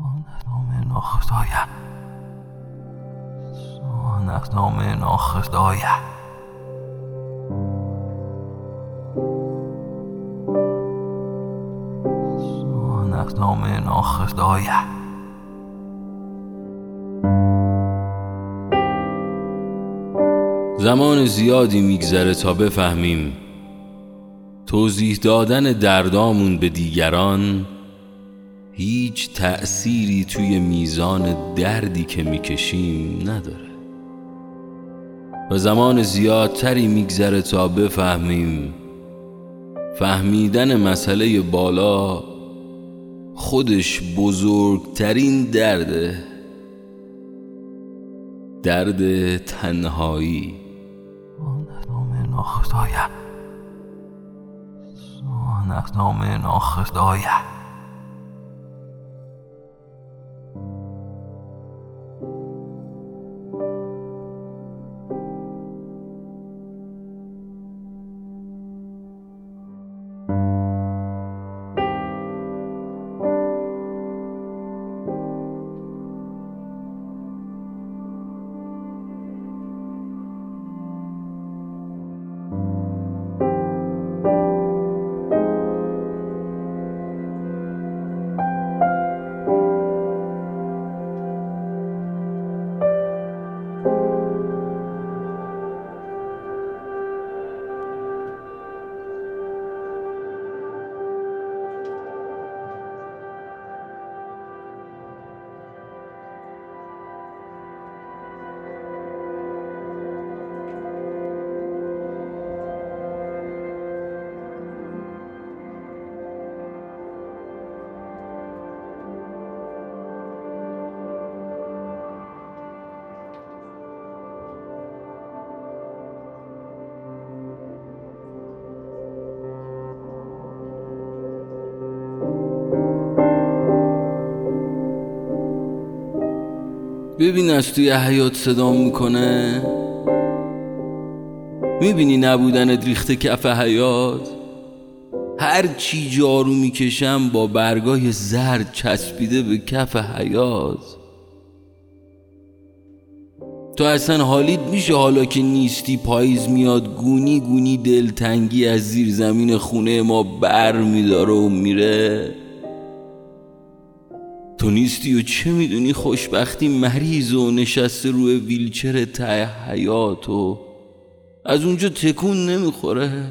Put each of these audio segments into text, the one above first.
سان از نام ناخدایم سان از نام ناخدایم زمان زیادی میگذره تا بفهمیم توضیح دادن دردامون به دیگران هیچ تأثیری توی میزان دردی که میکشیم نداره و زمان زیادتری میگذره تا بفهمیم فهمیدن مسئله بالا خودش بزرگترین درده، درد تنهایی. سان از نام ناخدایم ببین از توی حیات صدام میکنه، میبینی نبودنت ریخته کف حیات. هر چی جارو میکشم با برگای زرد چسبیده به کف حیات. تو اصلا حالیت میشه حالا که نیستی؟ پاییز میاد گونی گونی دلتنگی از زیر زمین خونه ما بر میداره و میره. تو نیستی و چه میدونی خوشبختی مریض و نشسته روی ویلچر ته حیات و از اونجا تکون نمیخوره.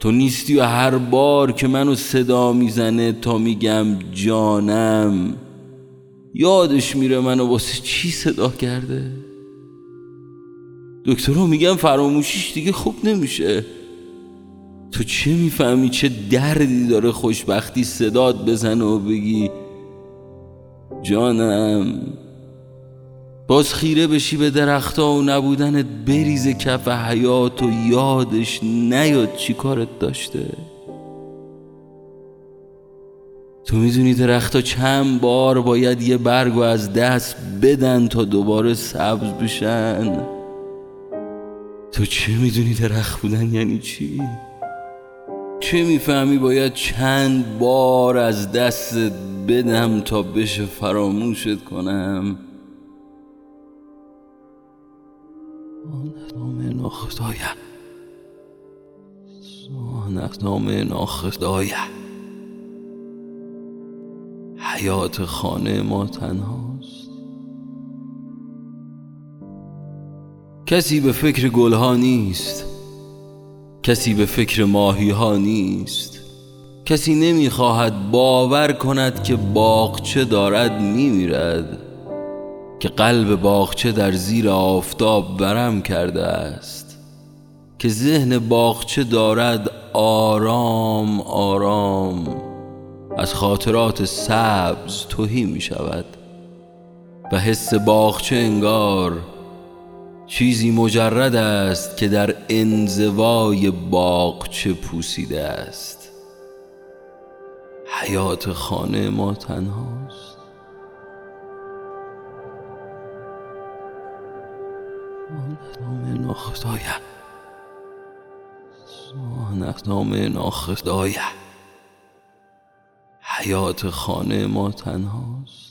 تو نیستی و هر بار که منو صدا میزنه تا میگم جانم یادش میره منو واسه چی صدا کرده. دکترها میگن فراموشیش دیگه خوب نمیشه. تو چه میفهمی چه دردی داره خوشبختی صدات بزنه و بگی جانم؟ باز خیره بشی به درختا و نبودنت بریزه کف حیات و یادش نیاد چی کارت داشته. تو میدونی درختا چند بار باید یه برگو از دست بدن تا دوباره سبز بشن. تو چه میدونی درخت بودن یعنی چی؟ چه میفهمی باید چند بار از دستت بدم تا بشه فراموشت کنم؟ سان از نام ناخدایم حیات خانه ما تنهاست. کسی به فکر گلها نیست، کسی به فکر ماهی ها نیست، کسی نمیخواهد باور کند که باغچه دارد میمیرد، که قلب باغچه در زیر آفتاب ورم کرده است، که ذهن باغچه دارد آرام آرام از خاطرات سبز تهی میشود و حس باغچه انگار چیزی مجرد است که در انزوای باغچه پوسیده است. حیات خانه ما تنهاست. سان از نام ناخدایم حیات خانه ما تنهاست.